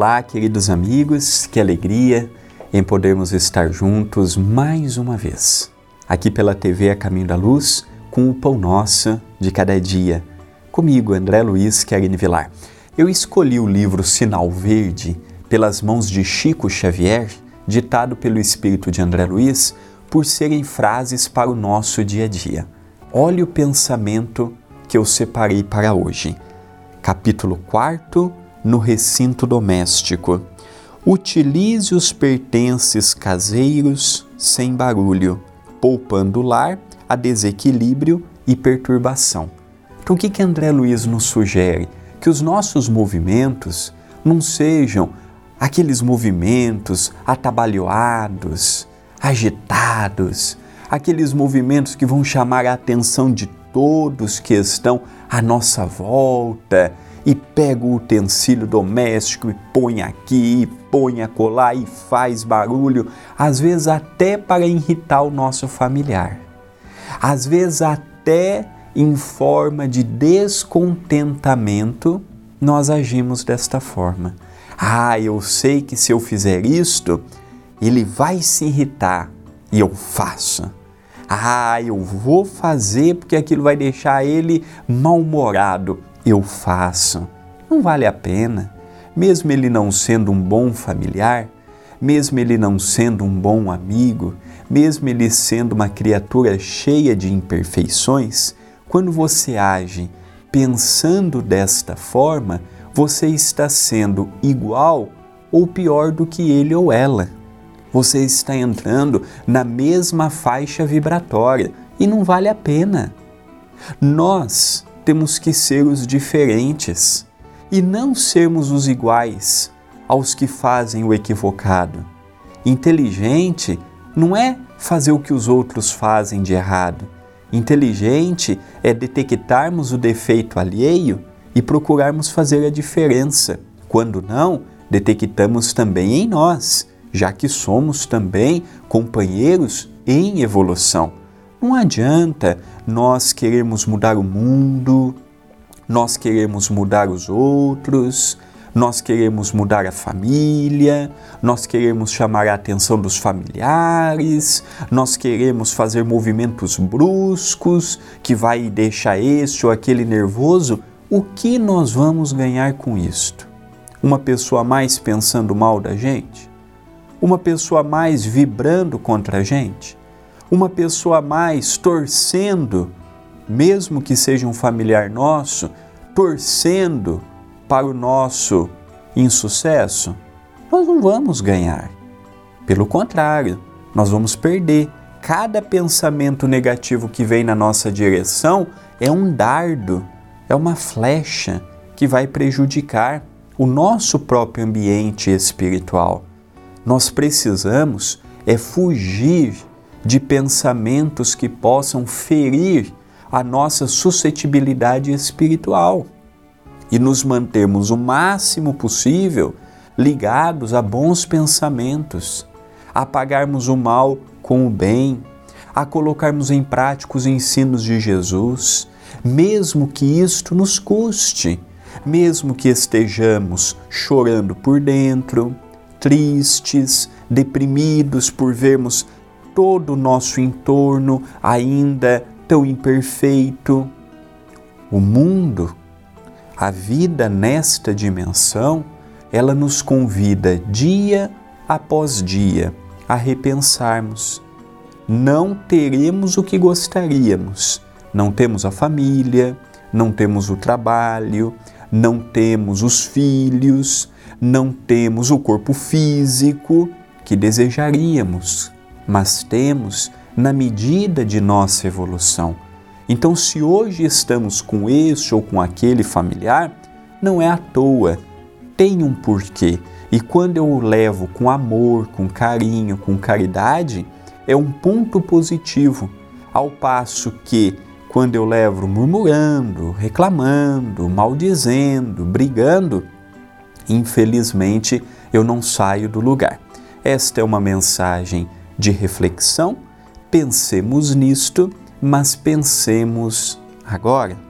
Olá, queridos amigos, que alegria em podermos estar juntos mais uma vez, aqui pela TV A Caminho da Luz, com o Pão Nosso de Cada Dia. Comigo, André Luiz Chiarini Villar. Eu escolhi o livro Sinal Verde, pelas mãos de Chico Xavier, ditado pelo espírito de André Luiz, por serem frases para o nosso dia a dia. Olhe o pensamento que eu separei para hoje. Capítulo 4, no recinto doméstico. Utilize os pertences caseiros sem barulho, poupando o lar a desequilíbrio e perturbação. Então, o que André Luiz nos sugere? Que os nossos movimentos não sejam aqueles movimentos atabalhoados, agitados, aqueles movimentos que vão chamar a atenção de todos que estão à nossa volta, e pega o utensílio doméstico e põe aqui, e põe acolá e faz barulho, às vezes até para irritar o nosso familiar, às vezes até em forma de descontentamento, nós agimos desta forma. Ah, eu sei que se eu fizer isto, ele vai se irritar e eu faço. Ah, eu vou fazer porque aquilo vai deixar ele mal-humorado. Eu faço. Não vale a pena. Mesmo ele não sendo um bom familiar, mesmo ele não sendo um bom amigo, mesmo ele sendo uma criatura cheia de imperfeições, quando você age pensando desta forma, você está sendo igual ou pior do que ele ou ela. Você está entrando na mesma faixa vibratória e não vale a pena. Nós temos que ser os diferentes e não sermos os iguais aos que fazem o equivocado. Inteligente não é fazer o que os outros fazem de errado. Inteligente é detectarmos o defeito alheio e procurarmos fazer a diferença. Quando não, detectamos também em nós, já que somos também companheiros em evolução. Não adianta nós querermos mudar o mundo, nós queremos mudar os outros, nós queremos mudar a família, nós queremos chamar a atenção dos familiares, nós queremos fazer movimentos bruscos que vai deixar este ou aquele nervoso. O que nós vamos ganhar com isto? Uma pessoa mais pensando mal da gente? Uma pessoa mais vibrando contra a gente? Uma pessoa mais torcendo, mesmo que seja um familiar nosso, torcendo para o nosso insucesso? Nós não vamos ganhar. Pelo contrário, nós vamos perder. Cada pensamento negativo que vem na nossa direção é um dardo, é uma flecha que vai prejudicar o nosso próprio ambiente espiritual. Nós precisamos é fugir de pensamentos que possam ferir a nossa suscetibilidade espiritual e nos mantermos o máximo possível ligados a bons pensamentos, a pagarmos o mal com o bem, a colocarmos em prática os ensinos de Jesus, mesmo que isto nos custe, mesmo que estejamos chorando por dentro, tristes, deprimidos por vermos todo o nosso entorno ainda tão imperfeito. O mundo, a vida nesta dimensão, ela nos convida dia após dia a repensarmos. Não teremos o que gostaríamos. Não temos a família, não temos o trabalho, não temos os filhos, não temos o corpo físico que desejaríamos, mas temos na medida de nossa evolução. Então, se hoje estamos com este ou com aquele familiar, não é à toa, tem um porquê. E quando eu o levo com amor, com carinho, com caridade, é um ponto positivo, ao passo que quando eu levo murmurando, reclamando, maldizendo, brigando, infelizmente eu não saio do lugar. Esta é uma mensagem de reflexão. Pensemos nisto, mas pensemos agora.